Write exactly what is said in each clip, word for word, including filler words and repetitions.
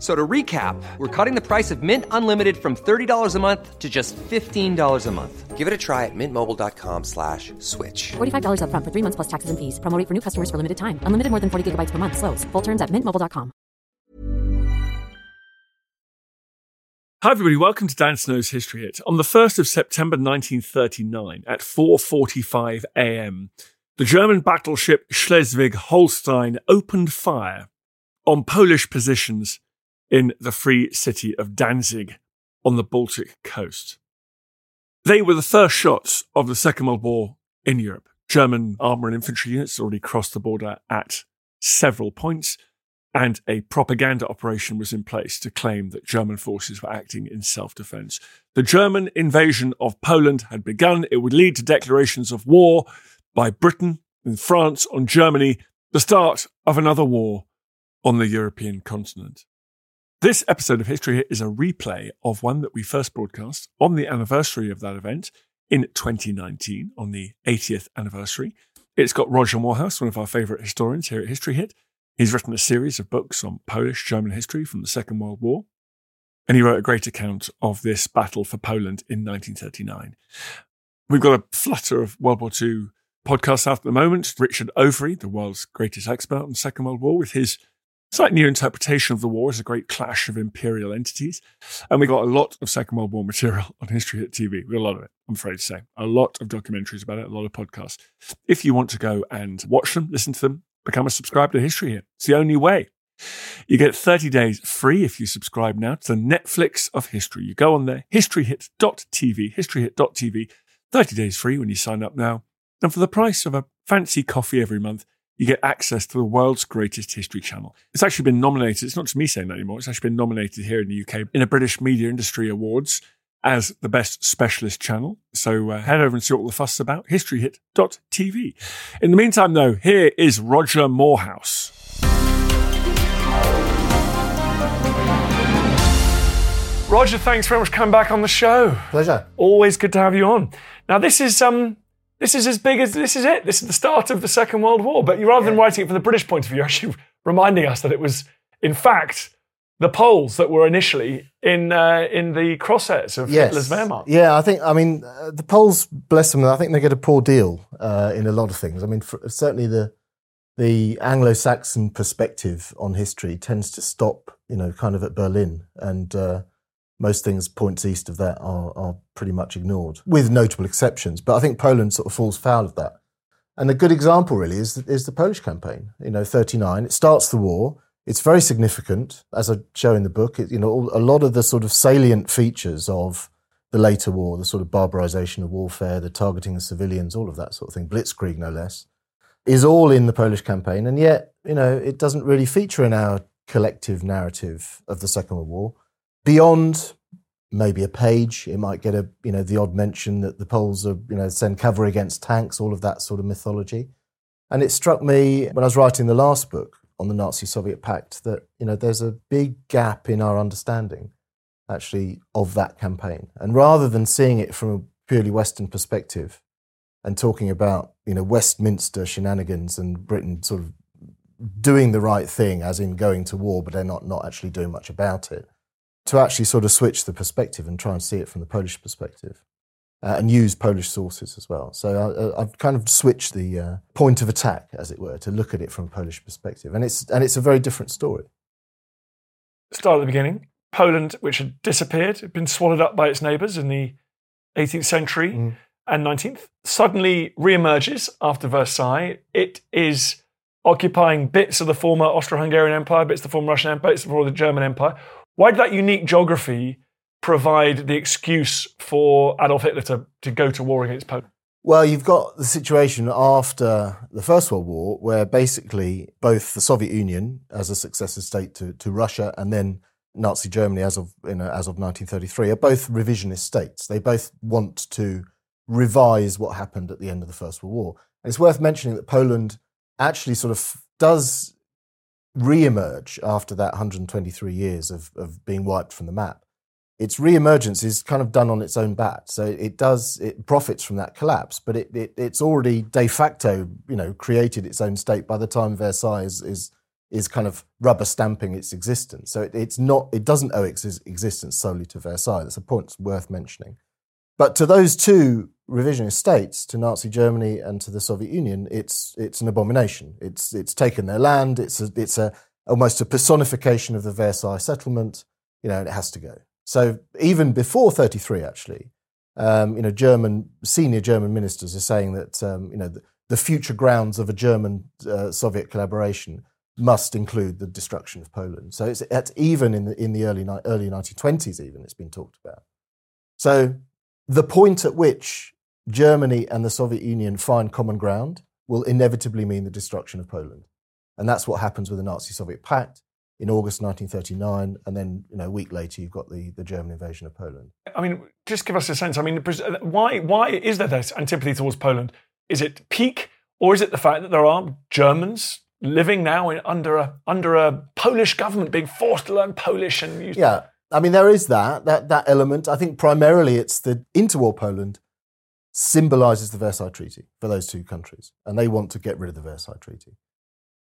So to recap, we're cutting the price of Mint Unlimited from thirty dollars a month to just fifteen dollars a month. Give it a try at mintmobile.com slash switch. forty-five dollars up front for three months plus taxes and fees. Promo rate for new customers for limited time. Unlimited more than forty gigabytes per month. Slows full terms at mint mobile dot com. Hi everybody, welcome to Dan Snow's History Hit. On the first of September nineteen thirty-nine at four forty-five a.m, the German battleship Schleswig-Holstein opened fire on Polish positions in the free city of Danzig on the Baltic coast. They were the first shots of the Second World War in Europe. German armour and infantry units already crossed the border at several points, and a propaganda operation was in place to claim that German forces were acting in self-defence. The German invasion of Poland had begun. It would lead to declarations of war by Britain and France on Germany, the start of another war on the European continent. This episode of History Hit is a replay of one that we first broadcast on the anniversary of that event in twenty nineteen, on the eightieth anniversary. It's got Roger Moorhouse, one of our favourite historians here at History Hit. He's written a series of books on Polish German history from the Second World War, and he wrote a great account of this battle for Poland in nineteen thirty-nine. We've got a flutter of World War Two podcasts out at the moment. Richard Overy, the world's greatest expert on the Second World War, with his slight new interpretation of the war as a great clash of imperial entities. And we got a lot of Second World War material on History Hit T V. We got a lot of it, I'm afraid to say. A lot of documentaries about it, a lot of podcasts. If you want to go and watch them, listen to them, become a subscriber to History Hit. It's the only way. You get thirty days free if you subscribe now to the Netflix of history. You go on there, history hit dot t v, history hit dot t v, thirty days free when you sign up now. And for the price of a fancy coffee every month, you get access to the world's greatest history channel. It's actually been nominated, it's not just me saying that anymore, it's actually been nominated here in the U K in a British Media Industry Awards as the best specialist channel. So uh, head over and see what all the fuss is about, history hit dot t v. In the meantime though, here is Roger Moorhouse. Roger, thanks very much for coming back on the show. Pleasure. Always good to have you on. Now this is... um. This is as big as, this is it. This is the start of the Second World War. But you, rather yeah. than writing it from the British point of view, you're actually reminding us that it was, in fact, the Poles that were initially in uh, in the crosshairs of yes. Hitler's Wehrmacht. Yeah, I think, I mean, uh, the Poles, bless them, I think they get a poor deal uh, in a lot of things. I mean, for, certainly the the Anglo-Saxon perspective on history tends to stop, you know, kind of at Berlin. And uh, most things points east of that are, are pretty much ignored, with notable exceptions. But I think Poland sort of falls foul of that. And a good example, really, is the, is the Polish campaign, you know, thirty-nine. It starts the war. It's very significant, as I show in the book. It, you know, a lot of the sort of salient features of the later war, the sort of barbarization of warfare, the targeting of civilians, all of that sort of thing, blitzkrieg no less, is all in the Polish campaign. And yet, you know, it doesn't really feature in our collective narrative of the Second World War. Beyond maybe a page, it might get a you know the odd mention that the Poles are you know send cavalry against tanks, all of that sort of mythology. And it struck me when I was writing the last book on the Nazi-Soviet Pact that you know there's a big gap in our understanding actually of that campaign. And rather than seeing it from a purely Western perspective and talking about you know Westminster shenanigans and Britain sort of doing the right thing, as in going to war, but they're not not actually doing much about it, to actually sort of switch the perspective and try and see it from the Polish perspective uh, and use Polish sources as well. So I, I've kind of switched the uh, point of attack, as it were, to look at it from a Polish perspective. And it's and it's a very different story. Start at the beginning. Poland, which had disappeared, had been swallowed up by its neighbours in the eighteenth century mm. and nineteenth, suddenly re-emerges after Versailles. It is occupying bits of the former Austro-Hungarian Empire, bits of the former Russian Empire, bits of the German Empire. Why did that unique geography provide the excuse for Adolf Hitler to, to go to war against Poland? Well, you've got the situation after the First World War where basically both the Soviet Union as a successor state to, to Russia and then Nazi Germany as of, you know, as of nineteen thirty-three are both revisionist states. They both want to revise what happened at the end of the First World War. And it's worth mentioning that Poland actually sort of does re-emerge after that one hundred twenty-three years of, of being wiped from the map. Its re-emergence is kind of done on its own bat. So it does, it profits from that collapse, but it, it it's already de facto, you know, created its own state by the time Versailles is is, is kind of rubber stamping its existence. So it, it's not, it doesn't owe its existence solely to Versailles. That's a point that's worth mentioning. But to those two revisionist states, to Nazi Germany and to the Soviet Union, it's it's an abomination. It's it's taken their land. It's a, it's a almost a personification of the Versailles settlement. You know, and it has to go. So even before thirty-three, actually, um, you know, German senior German ministers are saying that um, you know the, the future grounds of a German uh, Soviet collaboration must include the destruction of Poland. So it's, it's even in the in the early early nineteen twenties, even it's been talked about. So the point at which Germany and the Soviet Union find common ground will inevitably mean the destruction of Poland. And that's what happens with the Nazi-Soviet Pact in August nineteen thirty-nine, and then, you know, a week later you've got the, the German invasion of Poland. I mean, just give us a sense. I mean, why why is there this antipathy towards Poland? Is it peak, or is it the fact that there are Germans living now in, under a under a Polish government being forced to learn Polish and use... Yeah, I mean, there is that, that, that element. I think primarily it's the interwar Poland symbolises the Versailles Treaty for those two countries, and they want to get rid of the Versailles Treaty.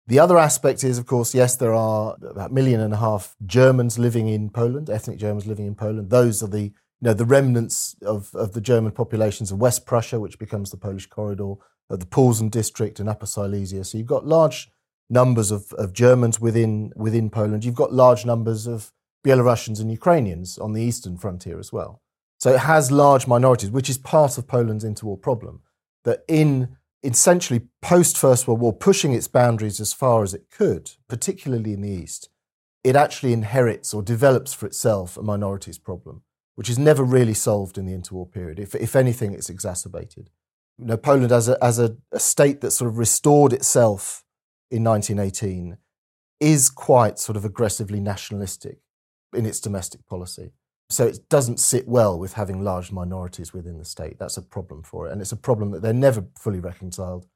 The other aspect is, of course, yes, there are about a million and a half Germans living in Poland, ethnic Germans living in Poland. Those are the, you know, the remnants of, of the German populations of West Prussia, which becomes the Polish corridor, of the Posen district and Upper Silesia. So you've got large numbers of, of Germans within within Poland. You've got large numbers of Belarusians and Ukrainians on the eastern frontier as well. So it has large minorities, which is part of Poland's interwar problem, that in essentially post-First World War, pushing its boundaries as far as it could, particularly in the East, it actually inherits or develops for itself a minorities problem, which is never really solved in the interwar period. If, if anything, it's exacerbated. You know, Poland as a, as a, a state that sort of restored itself in nineteen eighteen is quite sort of aggressively nationalistic in its domestic policy. So it doesn't sit well with having large minorities within the state. That's a problem for it, and it's a problem that they're never fully reconciled.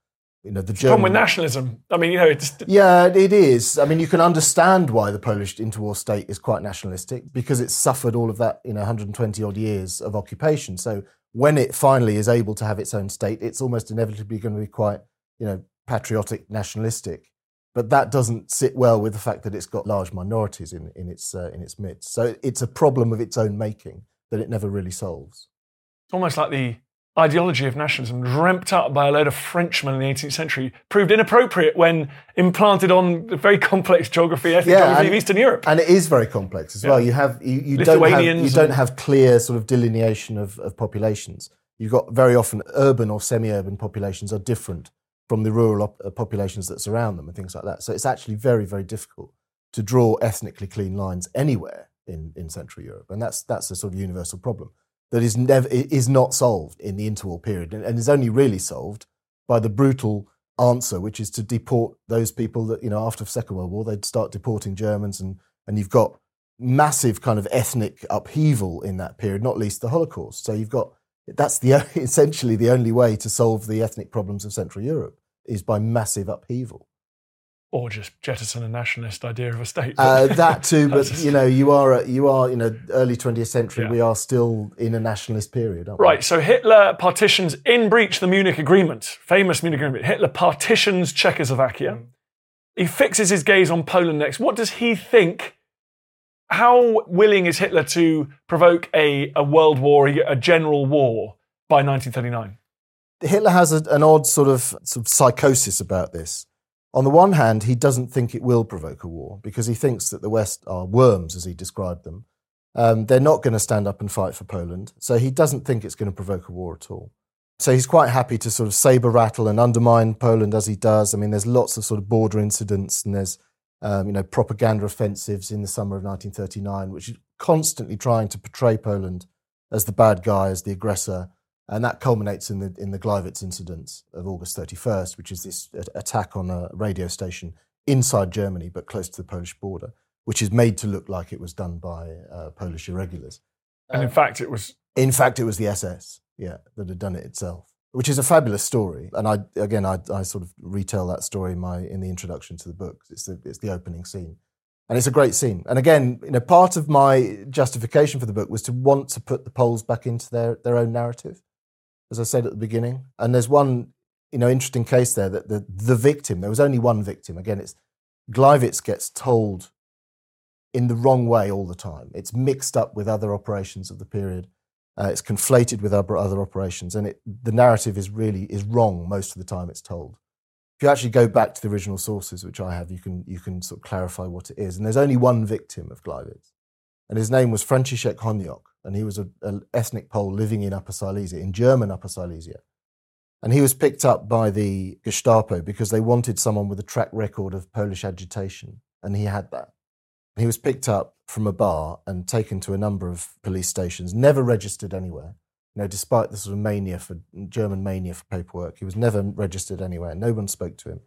You know, the German problem with nationalism. I mean, you know, it's yeah, it is. I mean, you can understand why the Polish interwar state is quite nationalistic because it's suffered all of that, you know, one hundred twenty odd years of occupation. So when it finally is able to have its own state, it's almost inevitably going to be quite, you know, patriotic, nationalistic. But that doesn't sit well with the fact that it's got large minorities in, in its uh, in its midst. So it's a problem of its own making that it never really solves. Almost like the ideology of nationalism dreamt up by a load of Frenchmen in the eighteenth century proved inappropriate when implanted on the very complex geography, ethnic yeah, geography of Eastern Europe. And it is very complex as yeah. well. You have you, you don't have you don't have clear sort of delineation of, of populations. You've got very often urban or semi-urban populations are different from the rural op- populations that surround them and things like that. So it's actually very, very difficult to draw ethnically clean lines anywhere in, in Central Europe. And that's that's a sort of universal problem that is never is not solved in the interwar period and, and is only really solved by the brutal answer, which is to deport those people that, you know, after the Second World War, they'd start deporting Germans and, and you've got massive kind of ethnic upheaval in that period, not least the Holocaust. So you've got, that's the essentially the only way to solve the ethnic problems of Central Europe, is by massive upheaval. Or just jettison a nationalist idea of a state. Uh, that too, but just... you know, you are, a, you are, you know, early twentieth century, yeah. We are still in a nationalist period, aren't we? Right, so Hitler partitions, in breach the Munich Agreement, famous Munich Agreement, Hitler partitions Czechoslovakia. Mm. He fixes his gaze on Poland next. What does he think? How willing is Hitler to provoke a, a world war, a general war by nineteen thirty-nine? Hitler has a, an odd sort of, sort of psychosis about this. On the one hand, he doesn't think it will provoke a war because he thinks that the West are worms, as he described them. Um, they're not going to stand up and fight for Poland, so he doesn't think it's going to provoke a war at all. So he's quite happy to sort of saber-rattle and undermine Poland as he does. I mean, there's lots of sort of border incidents, and there's, um, you know, propaganda offensives in the summer of nineteen thirty-nine, which is constantly trying to portray Poland as the bad guy, as the aggressor. And that culminates in the in the Gleiwitz incidents of August thirty-first, which is this attack on a radio station inside Germany, but close to the Polish border, which is made to look like it was done by uh, Polish irregulars. And in fact, it was... In fact, it was the S S. Yeah, that had done it itself, which is a fabulous story. And I, again, I, I sort of retell that story in my in the introduction to the book. It's the it's the opening scene, and it's a great scene. And again, you know, part of my justification for the book was to want to put the Poles back into their their own narrative, as I said at the beginning. And there's one, you know, interesting case there that the the victim. There was only one victim. Again, it's Gleiwitz gets told in the wrong way all the time. It's mixed up with other operations of the period. Uh, it's conflated with other, other operations, and it, the narrative is really is wrong most of the time it's told. If you actually go back to the original sources, which I have, you can you can sort of clarify what it is. And there's only one victim of Gleiwitz, and his name was Franciszek Honiok, and he was an ethnic Pole living in Upper Silesia, in German Upper Silesia. And he was picked up by the Gestapo because they wanted someone with a track record of Polish agitation, and he had that. He was picked up from a bar and taken to a number of police stations, never registered anywhere. You know, despite the sort of mania for, German mania for paperwork, he was never registered anywhere. No one spoke to him.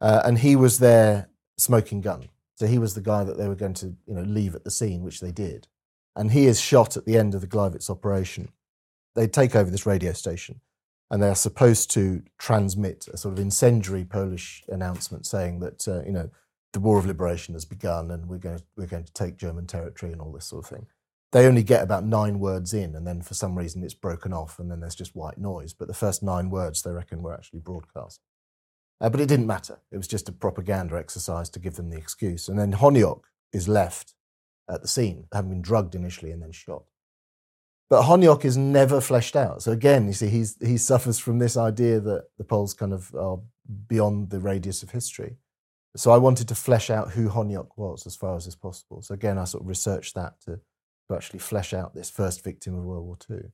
Uh, and he was there smoking gun. So he was the guy that they were going to, you know, leave at the scene, which they did. And he is shot at the end of the Gleiwitz operation. They take over this radio station, and they are supposed to transmit a sort of incendiary Polish announcement saying that, uh, you know, the War of Liberation has begun, and we're going to, we're going to take German territory and all this sort of thing. They only get about nine words in, and then for some reason it's broken off, and then there's just white noise. But the first nine words, they reckon, were actually broadcast. Uh, but it didn't matter. It was just a propaganda exercise to give them the excuse. And then Honiok is left at the scene, having been drugged initially and then shot. But Honiok is never fleshed out. So again, you see, he's he suffers from this idea that the Poles kind of are beyond the radius of history. So I wanted to flesh out who Honiok was as far as is possible. So again, I sort of researched that to, to actually flesh out this first victim of World War Two.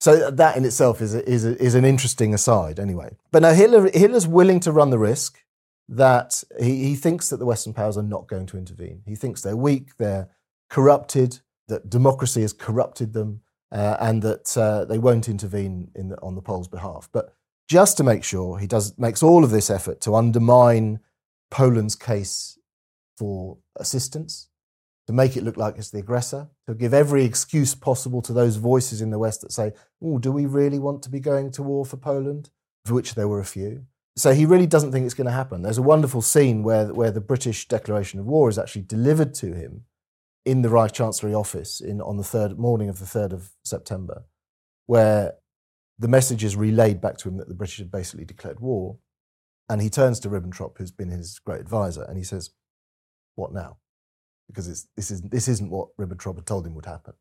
So that in itself is a, is a, is an interesting aside, anyway. But now Hitler Hitler's willing to run the risk that he, he thinks that the Western powers are not going to intervene. He thinks they're weak, they're corrupted, that democracy has corrupted them, uh, and that uh, they won't intervene in the, on the Poles' behalf. But just to make sure, he does makes all of this effort to undermine Poland's case for assistance, to make it look like it's the aggressor, to give every excuse possible to those voices in the West that say, oh, do we really want to be going to war for Poland? Of which there were a few. So he really doesn't think it's going to happen. There's a wonderful scene where, where the British declaration of war is actually delivered to him in the Reich Chancellery office in on the third morning of the third of September, where the message is relayed back to him that the British had basically declared war. And he turns to Ribbentrop, who's been his great advisor, and he says, what now? Because it's, this, is, this isn't what Ribbentrop had told him would happen,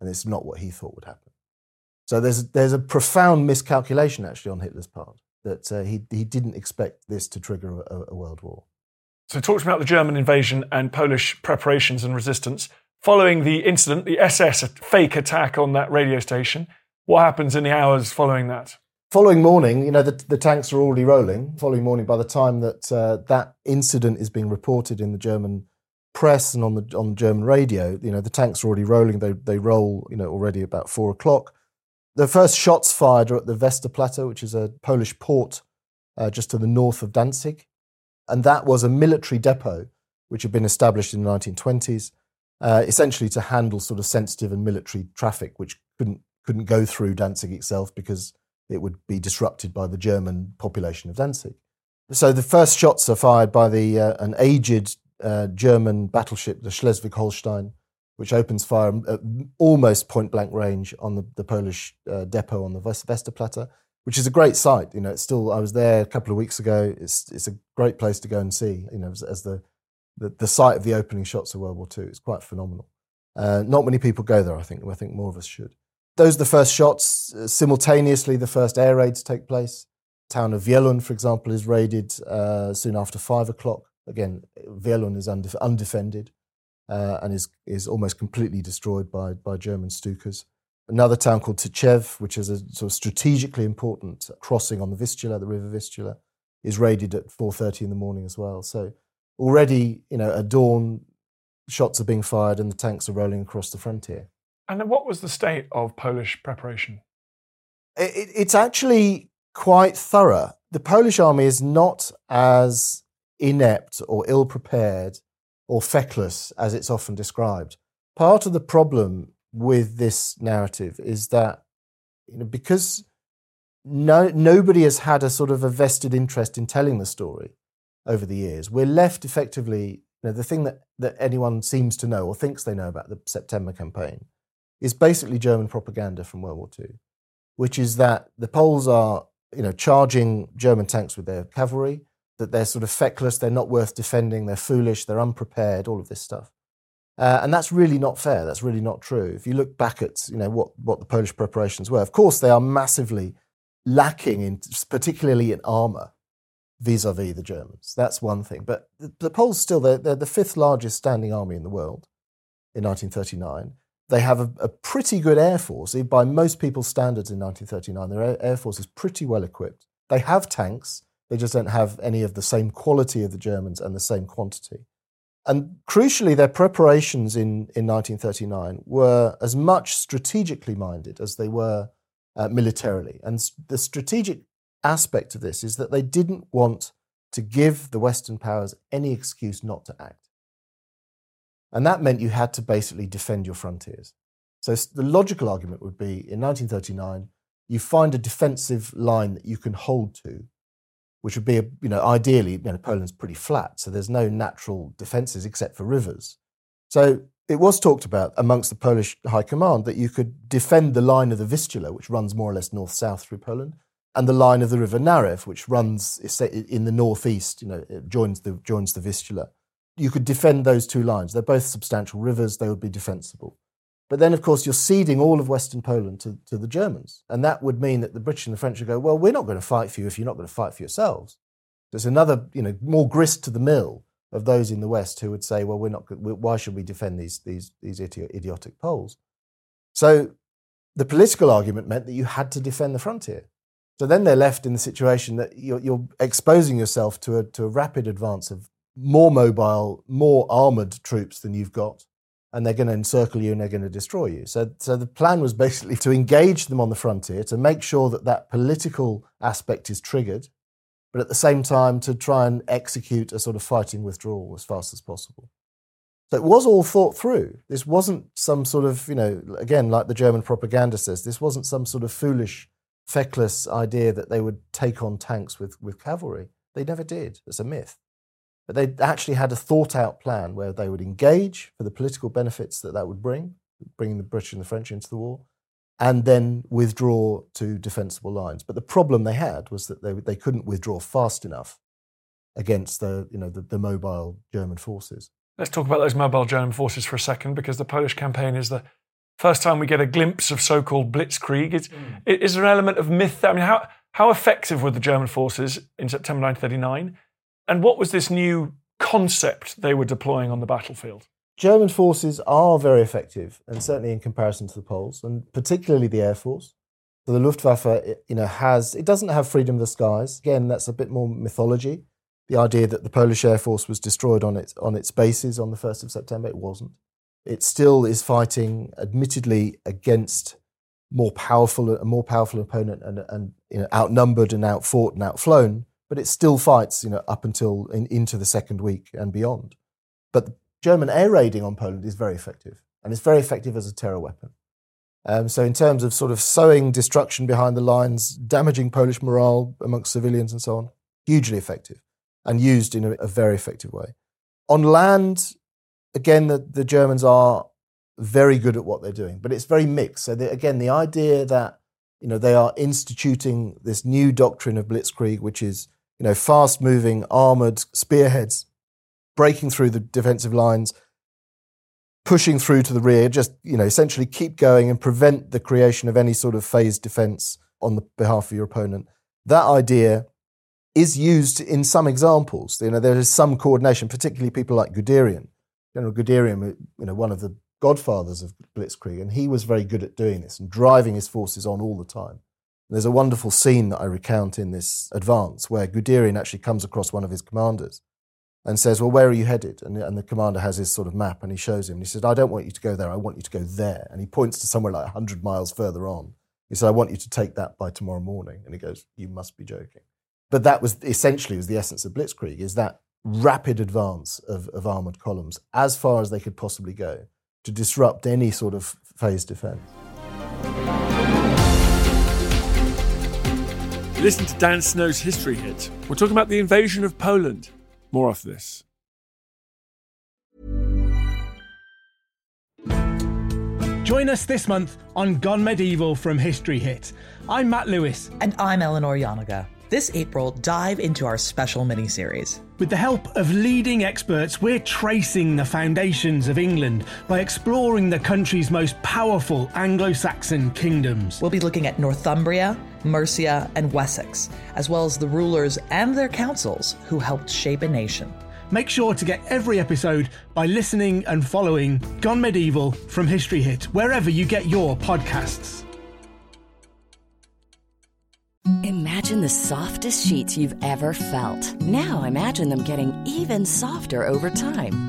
and it's not what he thought would happen. So there's, there's a profound miscalculation, actually, on Hitler's part, that uh, he, he didn't expect this to trigger a, a world war. So talk to me about the German invasion and Polish preparations and resistance. Following the incident, the S S fake attack on that radio station, what happens in the hours following that? Following morning, you know, the, the tanks are already rolling. Following morning, by the time that uh, that incident is being reported in the German press and on the on German radio, you know, the tanks are already rolling. They they roll, you know, already about four o'clock. The first shots fired are at the Westerplatte, which is a Polish port uh, just to the north of Danzig. And that was a military depot which had been established in the nineteen twenties, uh, essentially to handle sort of sensitive and military traffic, which couldn't couldn't go through Danzig itself because it would be disrupted by the German population of Danzig. So the first shots are fired by the uh, an aged uh, German battleship, the Schleswig-Holstein, which opens fire at almost point-blank range on the, the Polish uh, depot on the Westerplatte, which is a great sight. You know, it's still. I was there a couple of weeks ago. It's it's a great place to go and see. You know, as, as the, the the site of the opening shots of World War Two. It's quite phenomenal. Uh, not many people go there. I think. I think more of us should. Those are the first shots. Simultaneously, the first air raids take place. The town of Vielun, for example, is raided uh, soon after five o'clock. Again, Vielun is undef- undefended uh, and is is almost completely destroyed by by German Stukas. another town called Tczew, which is a sort of strategically important crossing on the Vistula, the river Vistula, is raided at four thirty in the morning as well. So already, you know, at dawn, shots are being fired and the tanks are rolling across the frontier. And then what was the state of Polish preparation? It, it's actually quite thorough. The Polish army is not as inept or ill-prepared or feckless as it's often described. Part of the problem with this narrative is that, you know, because no, nobody has had a sort of a vested interest in telling the story over the years, we're left effectively, you know, the thing that, that anyone seems to know or thinks they know about the September campaign is basically German propaganda from World War Two, which is that the Poles are, you know, charging German tanks with their cavalry, that they're sort of feckless, they're not worth defending, they're foolish, they're unprepared, all of this stuff. Uh, and that's really not fair, that's really not true. If you look back at, you know, what, what the Polish preparations were, of course they are massively lacking, in, particularly in armour, vis-à-vis the Germans. That's one thing. But the, the Poles still, they're, they're the fifth largest standing army in the world in nineteen thirty-nine. They have a, a pretty good air force. By most people's standards in nineteen thirty-nine, their air force is pretty well equipped. They have tanks. They just don't have any of the same quality of the Germans and the same quantity. And crucially, their preparations in, in nineteen thirty-nine were as much strategically minded as they were uh, militarily. And the strategic aspect of this is that they didn't want to give the Western powers any excuse not to act. And that meant you had to basically defend your frontiers. So the logical argument would be, in nineteen thirty-nine, you find a defensive line that you can hold to, which would be, a, you know, ideally, you know, Poland's pretty flat, so there's no natural defences except for rivers. So it was talked about amongst the Polish high command that you could defend the line of the Vistula, which runs more or less north-south through Poland, and the line of the river Narew, which runs in the northeast, you know, it joins the joins the Vistula. You could defend those two lines. They're both substantial rivers. They would be defensible. But then, of course, you're ceding all of Western Poland to, to the Germans. And that would mean that the British and the French would go, well, we're not going to fight for you if you're not going to fight for yourselves. There's another, you know, more grist to the mill of those in the West who would say, well, we're not. Why should we defend these, these, these idiotic Poles? So the political argument meant that you had to defend the frontier. So then they're left in the situation that you're, you're exposing yourself to a, to a rapid advance of more mobile, more armoured troops than you've got, and they're going to encircle you and they're going to destroy you. So, so the plan was basically to engage them on the frontier, to make sure that that political aspect is triggered, but at the same time to try and execute a sort of fighting withdrawal as fast as possible. So it was all thought through. This wasn't some sort of, you know, again, like the German propaganda says, this wasn't some sort of foolish, feckless idea that they would take on tanks with, with cavalry. They never did. It's a myth. But they actually had a thought-out plan where they would engage for the political benefits that that would bring, bringing the British and the French into the war, and then withdraw to defensible lines. But the problem they had was that they they couldn't withdraw fast enough against the, you know, the, the mobile German forces. Let's talk about those mobile German forces for a second, because the Polish campaign is the first time we get a glimpse of so-called blitzkrieg. Is, mm. is there an element of myth? I mean, how how effective were the German forces in September nineteen thirty-nine? And what was this new concept they were deploying on the battlefield? German forces are very effective, and certainly in comparison to the Poles, and particularly the Air Force. So the Luftwaffe, it, you know, has it doesn't have freedom of the skies. Again, that's a bit more mythology. The idea that the Polish Air Force was destroyed on its on its bases on the first of September, it wasn't. It still is fighting, admittedly, against more powerful a more powerful opponent, and and you know, outnumbered and outfought and outflown. But it still fights, you know, up until in, into the second week and beyond. But the German air raiding on Poland is very effective, and it's very effective as a terror weapon. Um, so in terms of sort of sowing destruction behind the lines, damaging Polish morale amongst civilians and so on, hugely effective and used in a, a very effective way. On land, again, the, the Germans are very good at what they're doing, but it's very mixed. So the, again, the idea that, you know, they are instituting this new doctrine of blitzkrieg, which is, you know, fast-moving, armoured spearheads, breaking through the defensive lines, pushing through to the rear, just, you know, essentially keep going and prevent the creation of any sort of phased defence on the behalf of your opponent. That idea is used in some examples. You know, there is some coordination, particularly people like Guderian. General Guderian, you know, one of the godfathers of blitzkrieg, and he was very good at doing this and driving his forces on all the time. And there's a wonderful scene that I recount in this advance where Guderian actually comes across one of his commanders and says, well, where are you headed? And, and the commander has his sort of map, and he shows him, and he said, I don't want you to go there, I want you to go there. And he points to somewhere like one hundred miles further on. He said, I want you to take that by tomorrow morning. And he goes, you must be joking. But that was essentially was the essence of blitzkrieg, is that rapid advance of, of armoured columns as far as they could possibly go to disrupt any sort of phased defence. Listen to Dan Snow's History Hit. We're talking about the invasion of Poland. More of this. Join us this month on Gone Medieval from History Hit. I'm Matt Lewis. And I'm Eleanor Yanaga. This April, dive into our special mini-series. With the help of leading experts, we're tracing the foundations of England by exploring the country's most powerful Anglo-Saxon kingdoms. We'll be looking at Northumbria, Mercia, and Wessex, as well as the rulers and their councils who helped shape a nation. Make sure to get every episode by listening and following Gone Medieval from History Hit, wherever you get your podcasts. Imagine the softest sheets you've ever felt. Now imagine them getting even softer over time.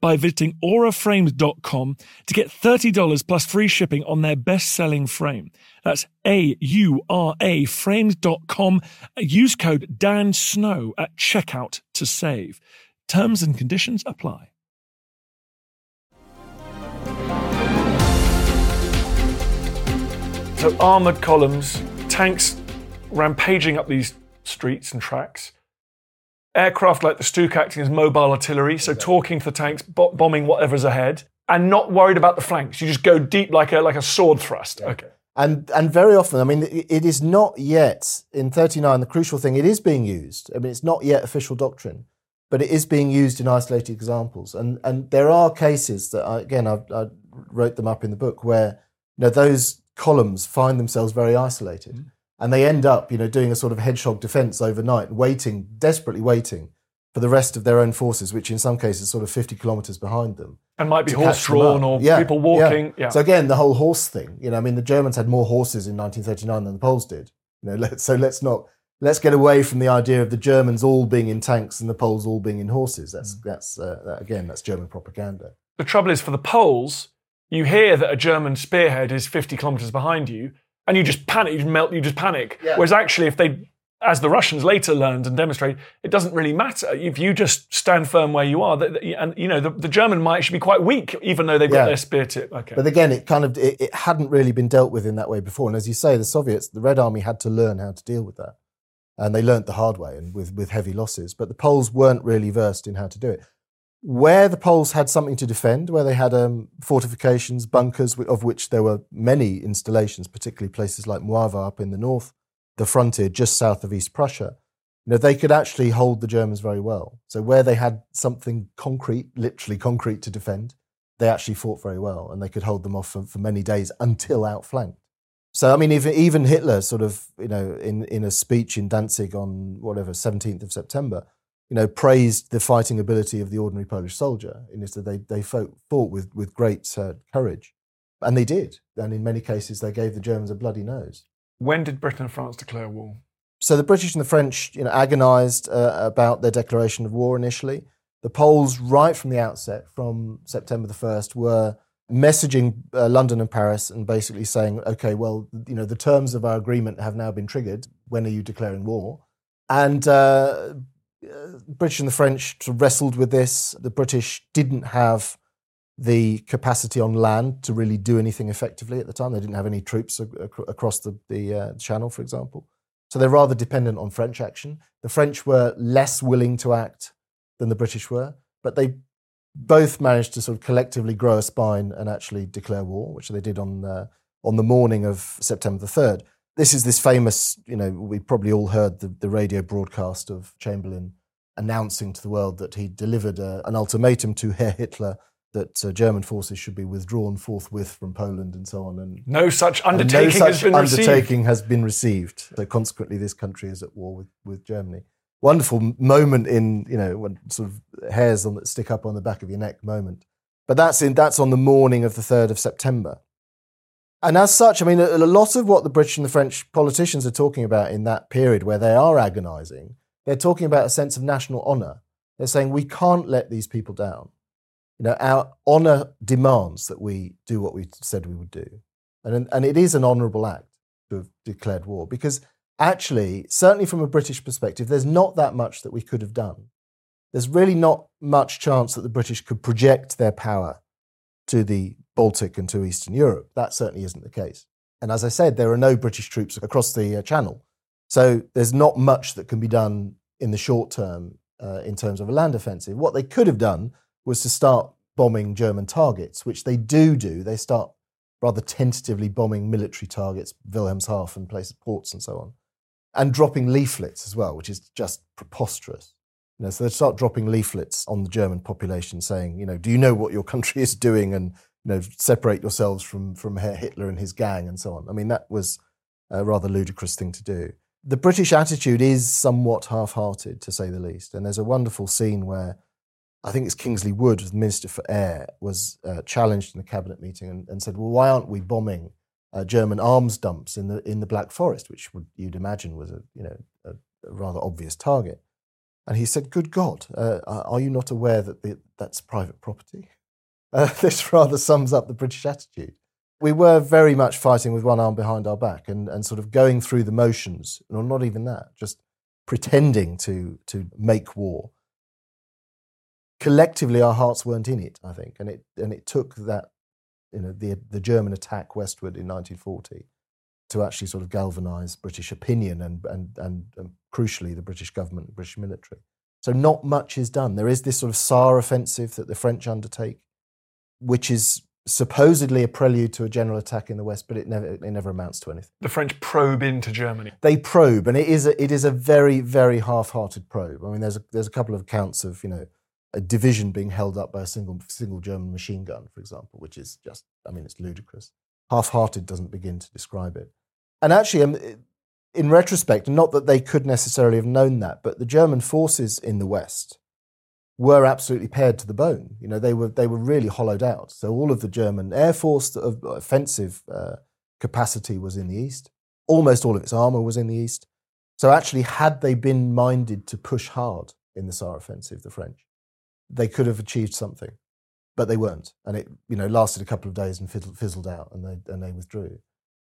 by visiting aura frames dot com to get thirty dollars plus free shipping on their best-selling frame. That's A U R A frames dot com. Use code Dan Snow at checkout to save. Terms and conditions apply. So armoured columns, tanks rampaging up these streets and tracks, aircraft like the Stuk acting as mobile artillery, so talking to the tanks, bo- bombing whatever's ahead, and not worried about the flanks. You just go deep like a like a sword thrust. Yeah. Okay. And and very often, I mean, it is not yet, in thirty-nine, the crucial thing, it is being used. I mean, it's not yet official doctrine, but it is being used in isolated examples. And and there are cases that, I, again, I, I wrote them up in the book, where you know, those columns find themselves very isolated. Mm-hmm. And they end up, you know, doing a sort of hedgehog defence overnight, waiting, desperately waiting for the rest of their own forces, which in some cases sort of fifty kilometres behind them. And might be horse-drawn or yeah, people walking. Yeah. Yeah. So again, the whole horse thing, you know, I mean, the Germans had more horses in nineteen thirty-nine than the Poles did. You know, let's, so let's not, let's get away from the idea of the Germans all being in tanks and the Poles all being in horses. That's, mm. that's uh, that, again, that's German propaganda. The trouble is, for the Poles, you hear that a German spearhead is fifty kilometres behind you, and you just panic, you just melt, you just panic. Yeah. Whereas actually, if they, as the Russians later learned and demonstrated, it doesn't really matter if you just stand firm where you are. And you know, the, the German might actually be quite weak, even though they've yeah. got their spear tip. Okay. But again, it kind of it, it hadn't really been dealt with in that way before. And as you say, the Soviets, the Red Army, had to learn how to deal with that, and they learnt the hard way and with with heavy losses. But the Poles weren't really versed in how to do it. Where the Poles had something to defend, where they had um, fortifications, bunkers, of which there were many installations, particularly places like Mława up in the north, the frontier just south of East Prussia, you know, they could actually hold the Germans very well. So where they had something concrete, literally concrete to defend, they actually fought very well, and they could hold them off for, for many days until outflanked. So, I mean, even, even Hitler sort of, you know, in, in a speech in Danzig on whatever, seventeenth of September, you know, praised the fighting ability of the ordinary Polish soldier. In this, they, they fought, fought with, with great uh, courage. And they did. And in many cases, they gave the Germans a bloody nose. When did Britain and France declare war? So the British and the French, you know, agonised uh, about their declaration of war initially. The Poles, right from the outset, from September the first, were messaging uh, London and Paris and basically saying, OK, well, you know, the terms of our agreement have now been triggered. When are you declaring war? And uh, British and the French wrestled with this. The British didn't have the capacity on land to really do anything effectively at the time. They didn't have any troops ac- across the, the uh, Channel, for example. So they're rather dependent on French action. The French were less willing to act than the British were, but they both managed to sort of collectively grow a spine and actually declare war, which they did on the, on the morning of September the third. This is this famous, you know, we probably all heard the, the radio broadcast of Chamberlain announcing to the world that he delivered a, an ultimatum to Herr Hitler that uh, German forces should be withdrawn forthwith from Poland and so on. And no such undertaking, no such has, been undertaking has been received. So consequently, this country is at war with, with Germany. Wonderful moment in, you know, when sort of hairs on that stick up on the back of your neck moment. But that's in that's on the morning of the third of September. And as such, I mean, a, a lot of what the British and the French politicians are talking about in that period where they are agonising, they're talking about a sense of national honour. They're saying, we can't let these people down. You know, our honour demands that we do what we said we would do. And, and it is an honourable act to have declared war, because actually, certainly from a British perspective, there's not that much that we could have done. There's really not much chance that the British could project their power to the Baltic and to Eastern Europe. That certainly isn't the case. And as I said, there are no British troops across the uh, Channel. So there's not much that can be done in the short term uh, in terms of a land offensive. What they could have done was to start bombing German targets, which they do do. They start rather tentatively bombing military targets, Wilhelmshaven, places, ports and so on, and dropping leaflets as well, which is just preposterous. You know, so they start dropping leaflets on the German population saying, you know, do you know what your country is doing, and, you know, separate yourselves from, from Herr Hitler and his gang and so on. I mean, that was a rather ludicrous thing to do. The British attitude is somewhat half-hearted, to say the least. And there's a wonderful scene where I think it's Kingsley Wood, the Minister for Air, was uh, challenged in the cabinet meeting and, and said, well, why aren't we bombing uh, German arms dumps in the in the Black Forest, which would, you'd imagine was a, you know, a, a rather obvious target? And he said, good God, uh, are you not aware that the, that's private property? Uh, this rather sums up the British attitude. We were very much fighting with one arm behind our back and, and sort of going through the motions, or not even that, just pretending to to make war. Collectively, our hearts weren't in it, I think, and it and it took that, you know, the the German attack westward in nineteen forty to actually sort of galvanise British opinion and, and and and crucially the British government, and British military. So not much is done. There is this sort of Saar offensive that the French undertake, which is supposedly a prelude to a general attack in the west, but it never it never amounts to anything. The French probe into Germany. They probe, and it is a, it is a very very half-hearted probe. I mean, there's a, there's a couple of accounts of, you know, a division being held up by a single single German machine gun, for example, which is just, I mean, it's ludicrous. Half-hearted doesn't begin to describe it. And actually, in retrospect, not that they could necessarily have known that, but the German forces in the West were absolutely pared to the bone. You know, they were they were really hollowed out. So all of the German air force of offensive uh, capacity was in the East. Almost all of its armour was in the East. So actually, had they been minded to push hard in the Saar offensive, the French, they could have achieved something, but they weren't. And it, you know, lasted a couple of days and fizzled, fizzled out, and they and they withdrew.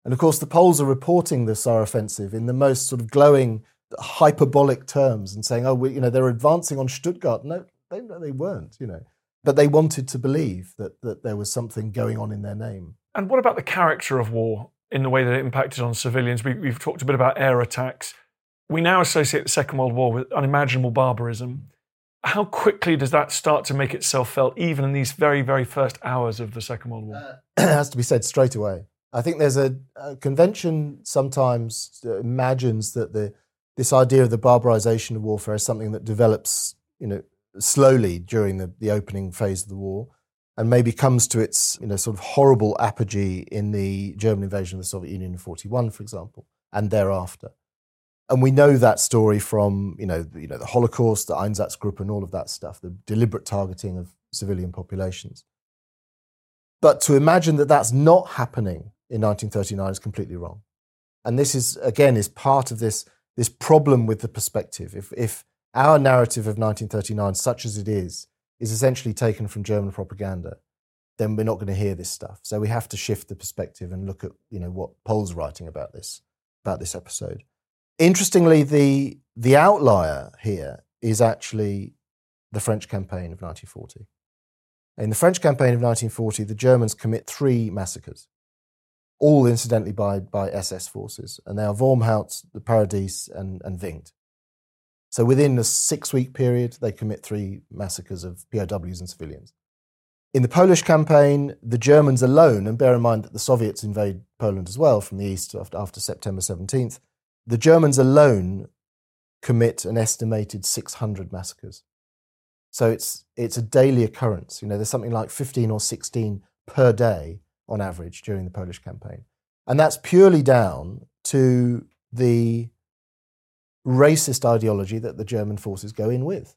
And of course, the Poles are reporting the Saar offensive in the most sort of glowing, hyperbolic terms and saying, oh, we, you know, they're advancing on Stuttgart. No, they, no, they weren't, you know. But they wanted to believe that that there was something going on in their name. And what about the character of war in the way that it impacted on civilians? We, we've talked a bit about air attacks. We now associate the Second World War with unimaginable barbarism. How quickly does that start to make itself felt, even in these very, very first hours of the Second World War? Uh, it has to be said straight away. I think there's a, a convention sometimes that imagines that the this idea of the barbarization of warfare is something that develops, you know, slowly during the, the opening phase of the war, and maybe comes to its, you know, sort of horrible apogee in the German invasion of the Soviet Union in forty-one, for example, and thereafter. And we know that story from, you know, you know, the Holocaust, the Einsatzgruppen, and all of that stuff, the deliberate targeting of civilian populations. But to imagine that that's not happening in nineteen thirty-nine is completely wrong. And this is, again, is part of this, this problem with the perspective. If, if our narrative of nineteen thirty-nine, such as it is, is essentially taken from German propaganda, then we're not going to hear this stuff. So we have to shift the perspective and look at, you know, what Pohl's writing about this, about this episode. Interestingly, the the outlier here is actually the French campaign of nineteen forty. In the French campaign of nineteen forty, the Germans commit three massacres, all incidentally by, by S S forces, and they are Wormhout, the Paradies, and, and Vingt. So within a six-week period, they commit three massacres of P O Ws and civilians. In the Polish campaign, the Germans alone, and bear in mind that the Soviets invade Poland as well from the east after, after September seventeenth, the Germans alone commit an estimated six hundred massacres. So it's it's a daily occurrence. You know, there's something like fifteen or sixteen per day on average during the Polish campaign. And that's purely down to the racist ideology that the German forces go in with.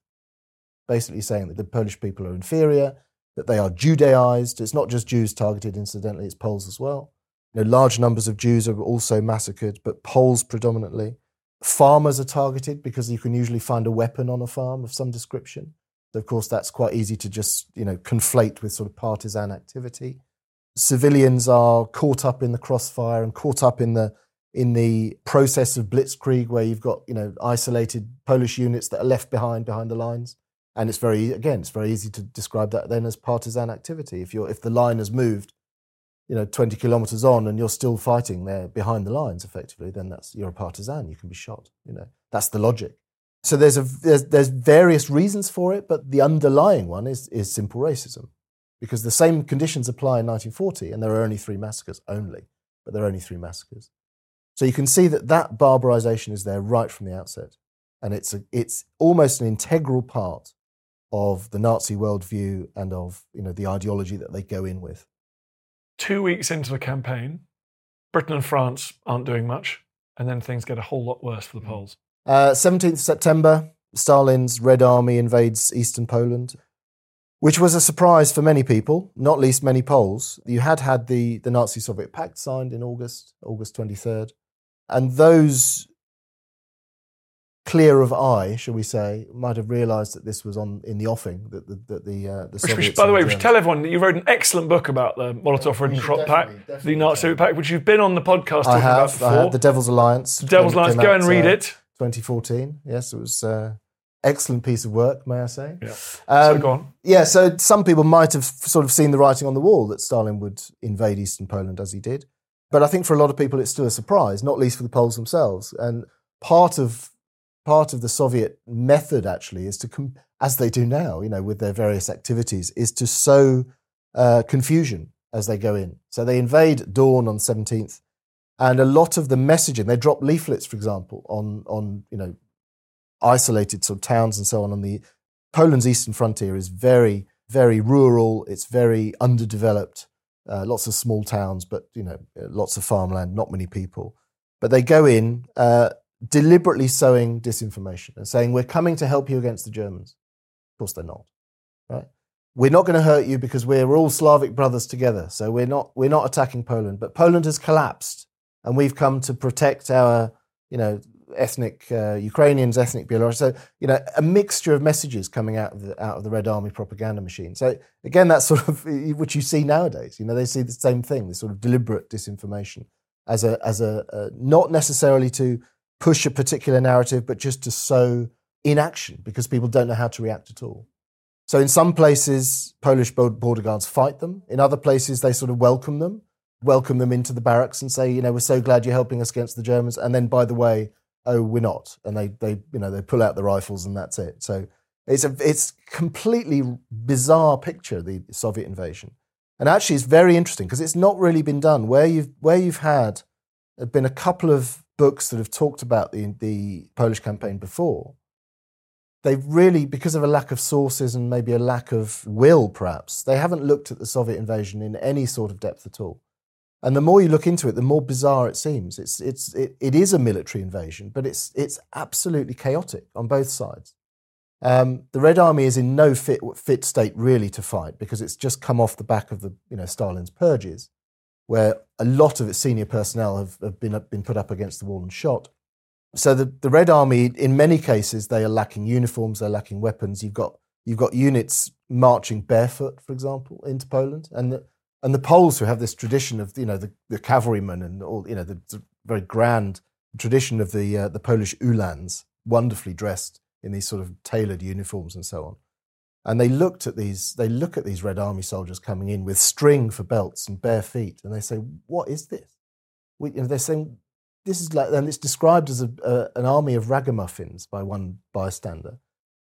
Basically saying that the Polish people are inferior, that they are Judaized. It's not just Jews targeted, incidentally, it's Poles as well. You know, large numbers of Jews are also massacred, but Poles predominantly. Farmers are targeted because you can usually find a weapon on a farm of some description. Of course, that's quite easy to just, you know, conflate with sort of partisan activity. Civilians are caught up in the crossfire and caught up in the in the process of blitzkrieg, where you've got, you know, isolated Polish units that are left behind behind the lines. And it's very, again, it's very easy to describe that then as partisan activity. If you're if the line has moved, you know, twenty kilometers on and you're still fighting there behind the lines effectively, then that's, you're a partisan, you can be shot, you know. That's the logic. So there's a there's, there's various reasons for it, but the underlying one is is simple racism, because the same conditions apply in nineteen forty, and there are only three massacres only, but there are only three massacres. So you can see that that barbarization is there right from the outset, and it's a, it's almost an integral part of the Nazi worldview and of, you know, the ideology that they go in with. Two weeks into the campaign, Britain and France aren't doing much, and then things get a whole lot worse for the Poles. Uh, seventeenth of September, Stalin's Red Army invades eastern Poland, which was a surprise for many people, not least many Poles. You had had the, the Nazi-Soviet Pact signed in August, August twenty-third, and those clear of eye, shall we say, might have realised that this was on in the offing, that the, that the, uh, the Soviets... Which, by the way, we should tell everyone that you wrote an excellent book about the Molotov-Ribbentrop Pact, the Nazi-Soviet Pact, which you've been on the podcast talking I have, about before. I have, The Devil's Alliance. The Devil's Alliance, go and read uh, it. twenty fourteen, yes, it was an excellent piece of work, may I say. Yeah. Um, so go on. Yeah, so some people might have sort of seen the writing on the wall that Stalin would invade eastern Poland as he did. But I think for a lot of people it's still a surprise, not least for the Poles themselves. And part of part of the Soviet method actually is to, com- as they do now, you know, with their various activities, is to sow uh, confusion as they go in. So they invade at dawn on the seventeenth. And a lot of the messaging, they drop leaflets, for example, on, on you know, isolated sort of towns and so on. On the Poland's eastern frontier is very, very rural. It's very underdeveloped. Uh, lots of small towns, but, you know, lots of farmland, not many people. But they go in uh, deliberately sowing disinformation and saying, we're coming to help you against the Germans. Of course they're not, right? We're not going to hurt you because we're, we're all Slavic brothers together. So we're not we're not attacking Poland. But Poland has collapsed. And we've come to protect our, you know, ethnic uh, Ukrainians, ethnic Belarusians. So, you know, a mixture of messages coming out of the, out of the Red Army propaganda machine. So, again, that's sort of what you see nowadays. You know, they see the same thing, this sort of deliberate disinformation as a as a, a not necessarily to push a particular narrative, but just to sow inaction because people don't know how to react at all. So, in some places, Polish border guards fight them. In other places, they sort of welcome them. welcome them into the barracks and say, you know, we're so glad you're helping us against the Germans. And then, by the way, oh, we're not. And they, they you know, they pull out the rifles and that's it. So it's a it's completely bizarre picture, the Soviet invasion. And actually, it's very interesting because it's not really been done. Where you've where you've had, there have been a couple of books that have talked about the, the Polish campaign before. They really, because of a lack of sources and maybe a lack of will, perhaps, they haven't looked at the Soviet invasion in any sort of depth at all. And the more you look into it, the more bizarre it seems. It's it's it, it is a military invasion, but it's it's absolutely chaotic on both sides. Um, the Red Army is in no fit fit state really to fight because it's just come off the back of the you know Stalin's purges, where a lot of its senior personnel have, have been up, been put up against the wall and shot. So the, the Red Army, in many cases, they are lacking uniforms, they're lacking weapons. You've got you've got units marching barefoot, for example, into Poland, and the, and the Poles who have this tradition of you know the, the cavalrymen and all you know the, the very grand tradition of the uh, the Polish uhlans, wonderfully dressed in these sort of tailored uniforms and so on. And they looked at these they look at these Red Army soldiers coming in with string for belts and bare feet, and they say, "What is this?" We, you know, they're saying. This is like, and it's described as a, uh, an army of ragamuffins by one bystander.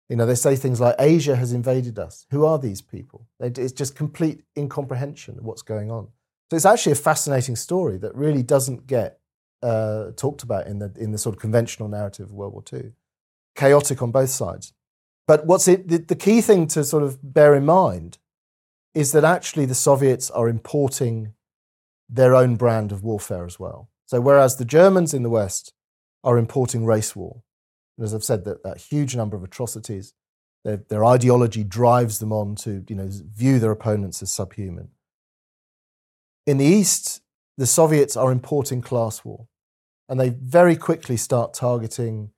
You know, they say things like, Asia has invaded us. Who are these people? It's just complete incomprehension of what's going on. So it's actually a fascinating story that really doesn't get uh, talked about in the in the sort of conventional narrative of World War Two. Chaotic on both sides. But what's it, the, the key thing to sort of bear in mind is that actually the Soviets are importing their own brand of warfare as well. So whereas the Germans in the West are importing race war, and as I've said, that, that huge number of atrocities, their, their ideology drives them on to you know view their opponents as subhuman. In the East, the Soviets are importing class war, and they very quickly start targeting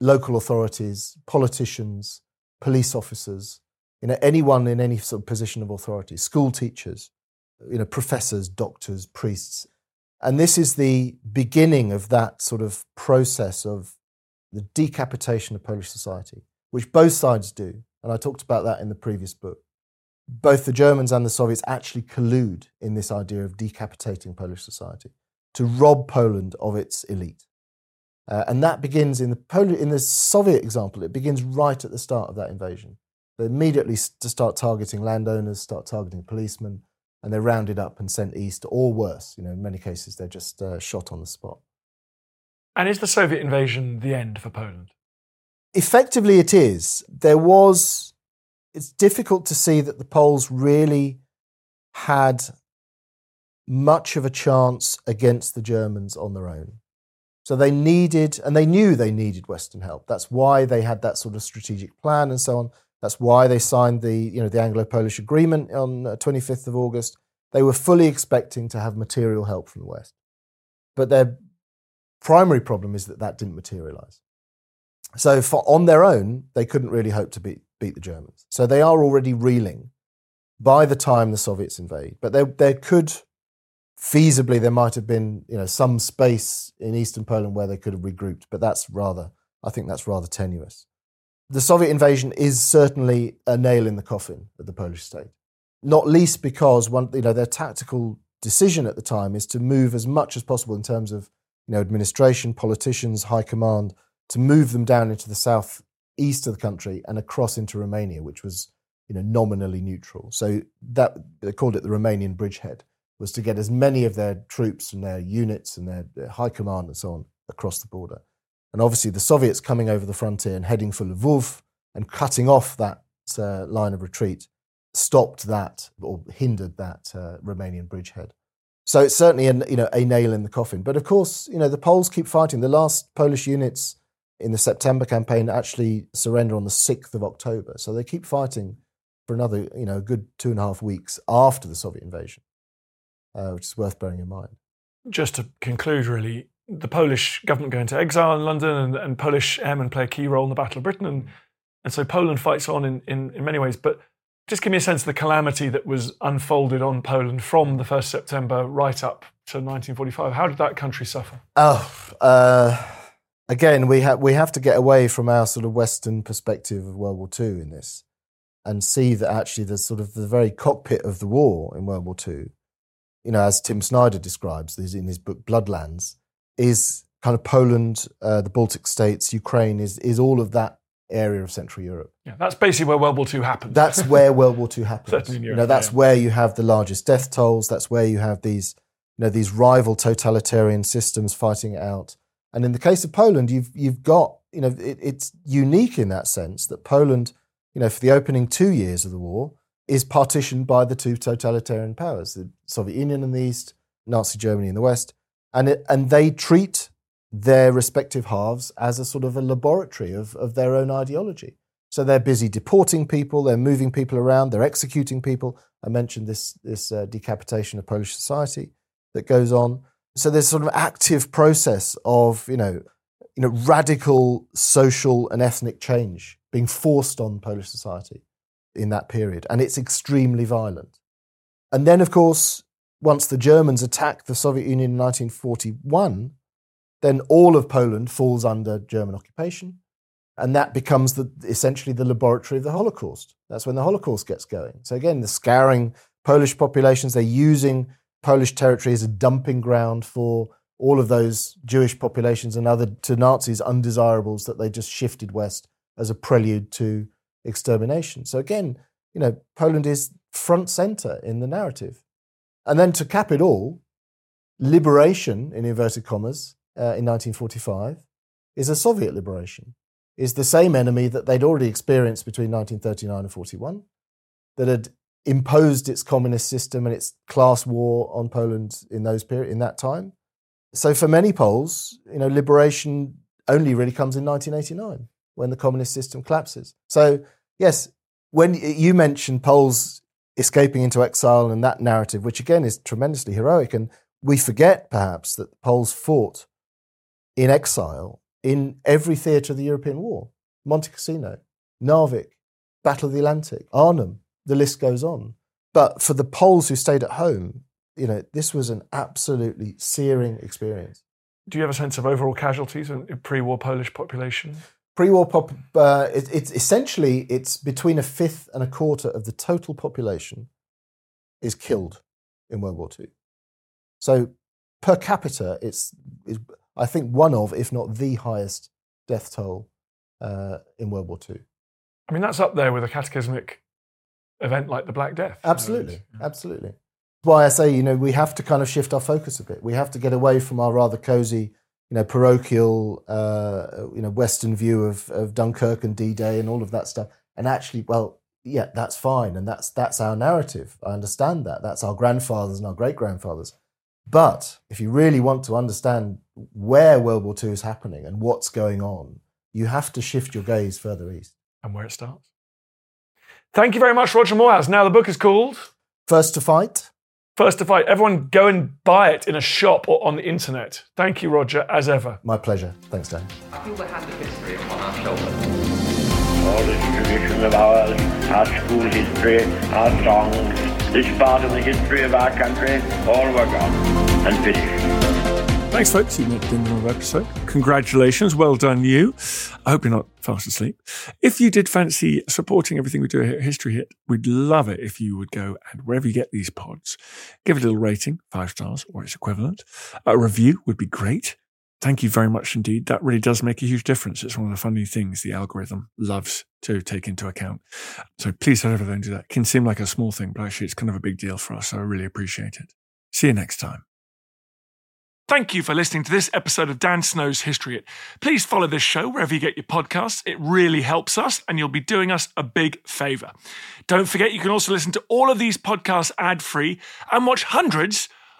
local authorities, politicians, police officers, you know anyone in any sort of position of authority, school teachers, you know professors, doctors, priests. And this is the beginning of that sort of process of the decapitation of Polish society, which both sides do. And I talked about that in the previous book. Both the Germans and the Soviets actually collude in this idea of decapitating Polish society to rob Poland of its elite. Uh, and that begins in the Pol- in the Soviet example, it begins right at the start of that invasion. They immediately st- start targeting landowners, start targeting policemen, and they're rounded up and sent east, or worse. You know, in many cases, they're just uh, shot on the spot. And is the Soviet invasion the end for Poland? Effectively, it is. There was... It's difficult to see that the Poles really had much of a chance against the Germans on their own. So they needed... And they knew they needed Western help. That's why they had that sort of strategic plan and so on. That's why they signed the, you know, the Anglo-Polish Agreement on twenty-fifth of August. They were fully expecting to have material help from the West. But their primary problem is that that didn't materialise. So for, on their own, they couldn't really hope to beat, beat the Germans. So they are already reeling by the time the Soviets invade. But there, there could, feasibly, there might have been you know, some space in eastern Poland where they could have regrouped. But that's rather, I think that's rather tenuous. The Soviet invasion is certainly a nail in the coffin of the Polish state, not least because one, you know, their tactical decision at the time is to move as much as possible in terms of, you know, administration, politicians, high command, to move them down into the southeast of the country and across into Romania, which was, you know, nominally neutral. So that they called it the Romanian bridgehead, was to get as many of their troops and their units and their, their high command and so on across the border. And obviously the Soviets coming over the frontier and heading for Lviv and cutting off that uh, line of retreat stopped that or hindered that uh, Romanian bridgehead. So it's certainly an, you know, a nail in the coffin. But of course, you know, the Poles keep fighting. The last Polish units in the September campaign actually surrender on the sixth of October. So they keep fighting for another, you know, a good two and a half weeks after the Soviet invasion, uh, which is worth bearing in mind. Just to conclude, really, the Polish government go into exile in London, and, and Polish airmen play a key role in the Battle of Britain. And, and so Poland fights on in, in, in many ways. But just give me a sense of the calamity that was unfolded on Poland from the first of September right up to nineteen forty-five. How did that country suffer? Oh, uh, again, we, ha- we have to get away from our sort of Western perspective of World War Two in this and see that actually there's sort of the very cockpit of the war in World War Two, you know, as Tim Snyder describes in his book Bloodlands, is kind of Poland, uh, the Baltic states, Ukraine, is is all of that area of Central Europe. Yeah, that's basically where World War Two happened. That's where World War Two happened. Certainly in Europe, you know, that's yeah. where you have the largest death tolls. That's where you have these, you know, these rival totalitarian systems fighting it out. And in the case of Poland, you've you've got you know, it, it's unique in that sense that Poland, you know, for the opening two years of the war, is partitioned by the two totalitarian powers, the Soviet Union in the east, Nazi Germany in the west, and it, and they treat their respective halves as a sort of a laboratory of, of their own ideology. So they're busy deporting people, they're moving people around, they're executing people. I mentioned this, this uh, decapitation of Polish society that goes on. So there's sort of active process of, you know, you know, radical social and ethnic change being forced on Polish society in that period. And it's extremely violent. And then, of course, once the Germans attack the Soviet Union in nineteen forty-one, then all of Poland falls under German occupation. And that becomes the, essentially the laboratory of the Holocaust. That's when the Holocaust gets going. So again, the scouring Polish populations, they're using Polish territory as a dumping ground for all of those Jewish populations and other, to Nazis, undesirables that they just shifted west as a prelude to extermination. So again, you know, Poland is front center in the narrative. And then to cap it all, liberation, in inverted commas, uh, in nineteen forty-five, is a Soviet liberation. Is the same enemy that they'd already experienced between nineteen thirty-nine and forty-one, that had imposed its communist system and its class war on Poland in those period in that time. So for many Poles, you know, liberation only really comes in nineteen eighty-nine when the communist system collapses. So yes, when you mentioned Poles escaping into exile and that narrative, which again is tremendously heroic, and we forget perhaps that Poles fought in exile in every theatre of the European war. Monte Cassino, Narvik, Battle of the Atlantic, Arnhem, the list goes on. But for the Poles who stayed at home, you know, this was an absolutely searing experience. Do you have a sense of overall casualties in pre-war Polish population? Pre-war, pop, uh, it, it's essentially, it's between a fifth and a quarter of the total population is killed in World War Two. So per capita, it's... it's I think one of, if not the highest death toll uh, in World War Two. I mean, that's up there with a cataclysmic event like the Black Death. Absolutely, yeah. absolutely. Why I say, you know, we have to kind of shift our focus a bit. We have to get away from our rather cosy, you know, parochial, uh, you know, Western view of, of Dunkirk and D-Day and all of that stuff. And actually, well, yeah, that's fine. And that's that's our narrative. I understand that. That's our grandfathers and our great-grandfathers. But if you really want to understand where World War Two is happening and what's going on, you have to shift your gaze further east. And where it starts. Thank you very much, Roger Moorhouse. Now, the book is called... First to Fight. First to Fight. Everyone go and buy it in a shop or on the internet. Thank you, Roger, as ever. My pleasure. Thanks, Dan. I feel the hand of history upon our shoulders. All this tradition of ours, our school history, our songs... This part of the history of our country, all were gone and finished. Thanks, folks. You've made it in the wrong episode. Congratulations. Well done, you. I hope you're not fast asleep. If you did fancy supporting everything we do here at History Hit, we'd love it if you would go and wherever you get these pods, give it a little rating, five stars or its equivalent. A review would be great. Thank you very much indeed. That really does make a huge difference. It's one of the funny things the algorithm loves to take into account. So please head over there and do that. It can seem like a small thing, but actually it's kind of a big deal for us. So I really appreciate it. See you next time. Thank you for listening to this episode of Dan Snow's History Hit. Please follow this show wherever you get your podcasts. It really helps us and you'll be doing us a big favour. Don't forget you can also listen to all of these podcasts ad-free and watch hundreds